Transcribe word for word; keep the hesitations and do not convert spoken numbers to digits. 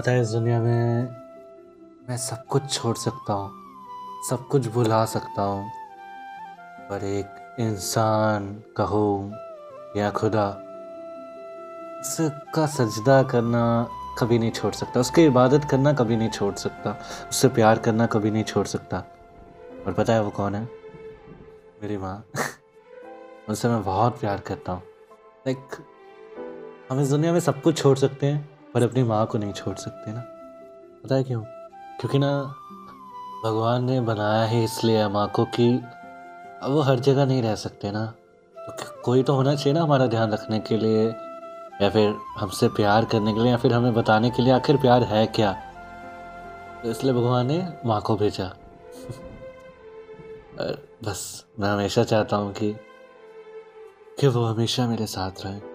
पता है, इस दुनिया में मैं सब कुछ छोड़ सकता हूँ, सब कुछ भुला सकता हूँ, पर एक इंसान कहो या खुदा, उसका सजदा करना कभी नहीं छोड़ सकता, उसकी इबादत करना कभी नहीं छोड़ सकता, उससे प्यार करना कभी नहीं छोड़ सकता। और पता है वो कौन है? मेरी माँ। उनसे मैं बहुत प्यार करता हूँ। लाइक हम इस दुनिया में सब कुछ छोड़ सकते हैं पर अपनी माँ को नहीं छोड़ सकते ना। पता है क्यों? क्योंकि ना भगवान ने बनाया है इसलिए माँ को कि अब वो हर जगह नहीं रह सकते ना, तो कोई तो होना चाहिए ना हमारा ध्यान रखने के लिए, या फिर हमसे प्यार करने के लिए, या फिर हमें बताने के लिए आखिर प्यार है क्या। तो इसलिए भगवान ने माँ को भेजा। और बस मैं हमेशा चाहता हूँ कि कि वो हमेशा मेरे साथ रहे।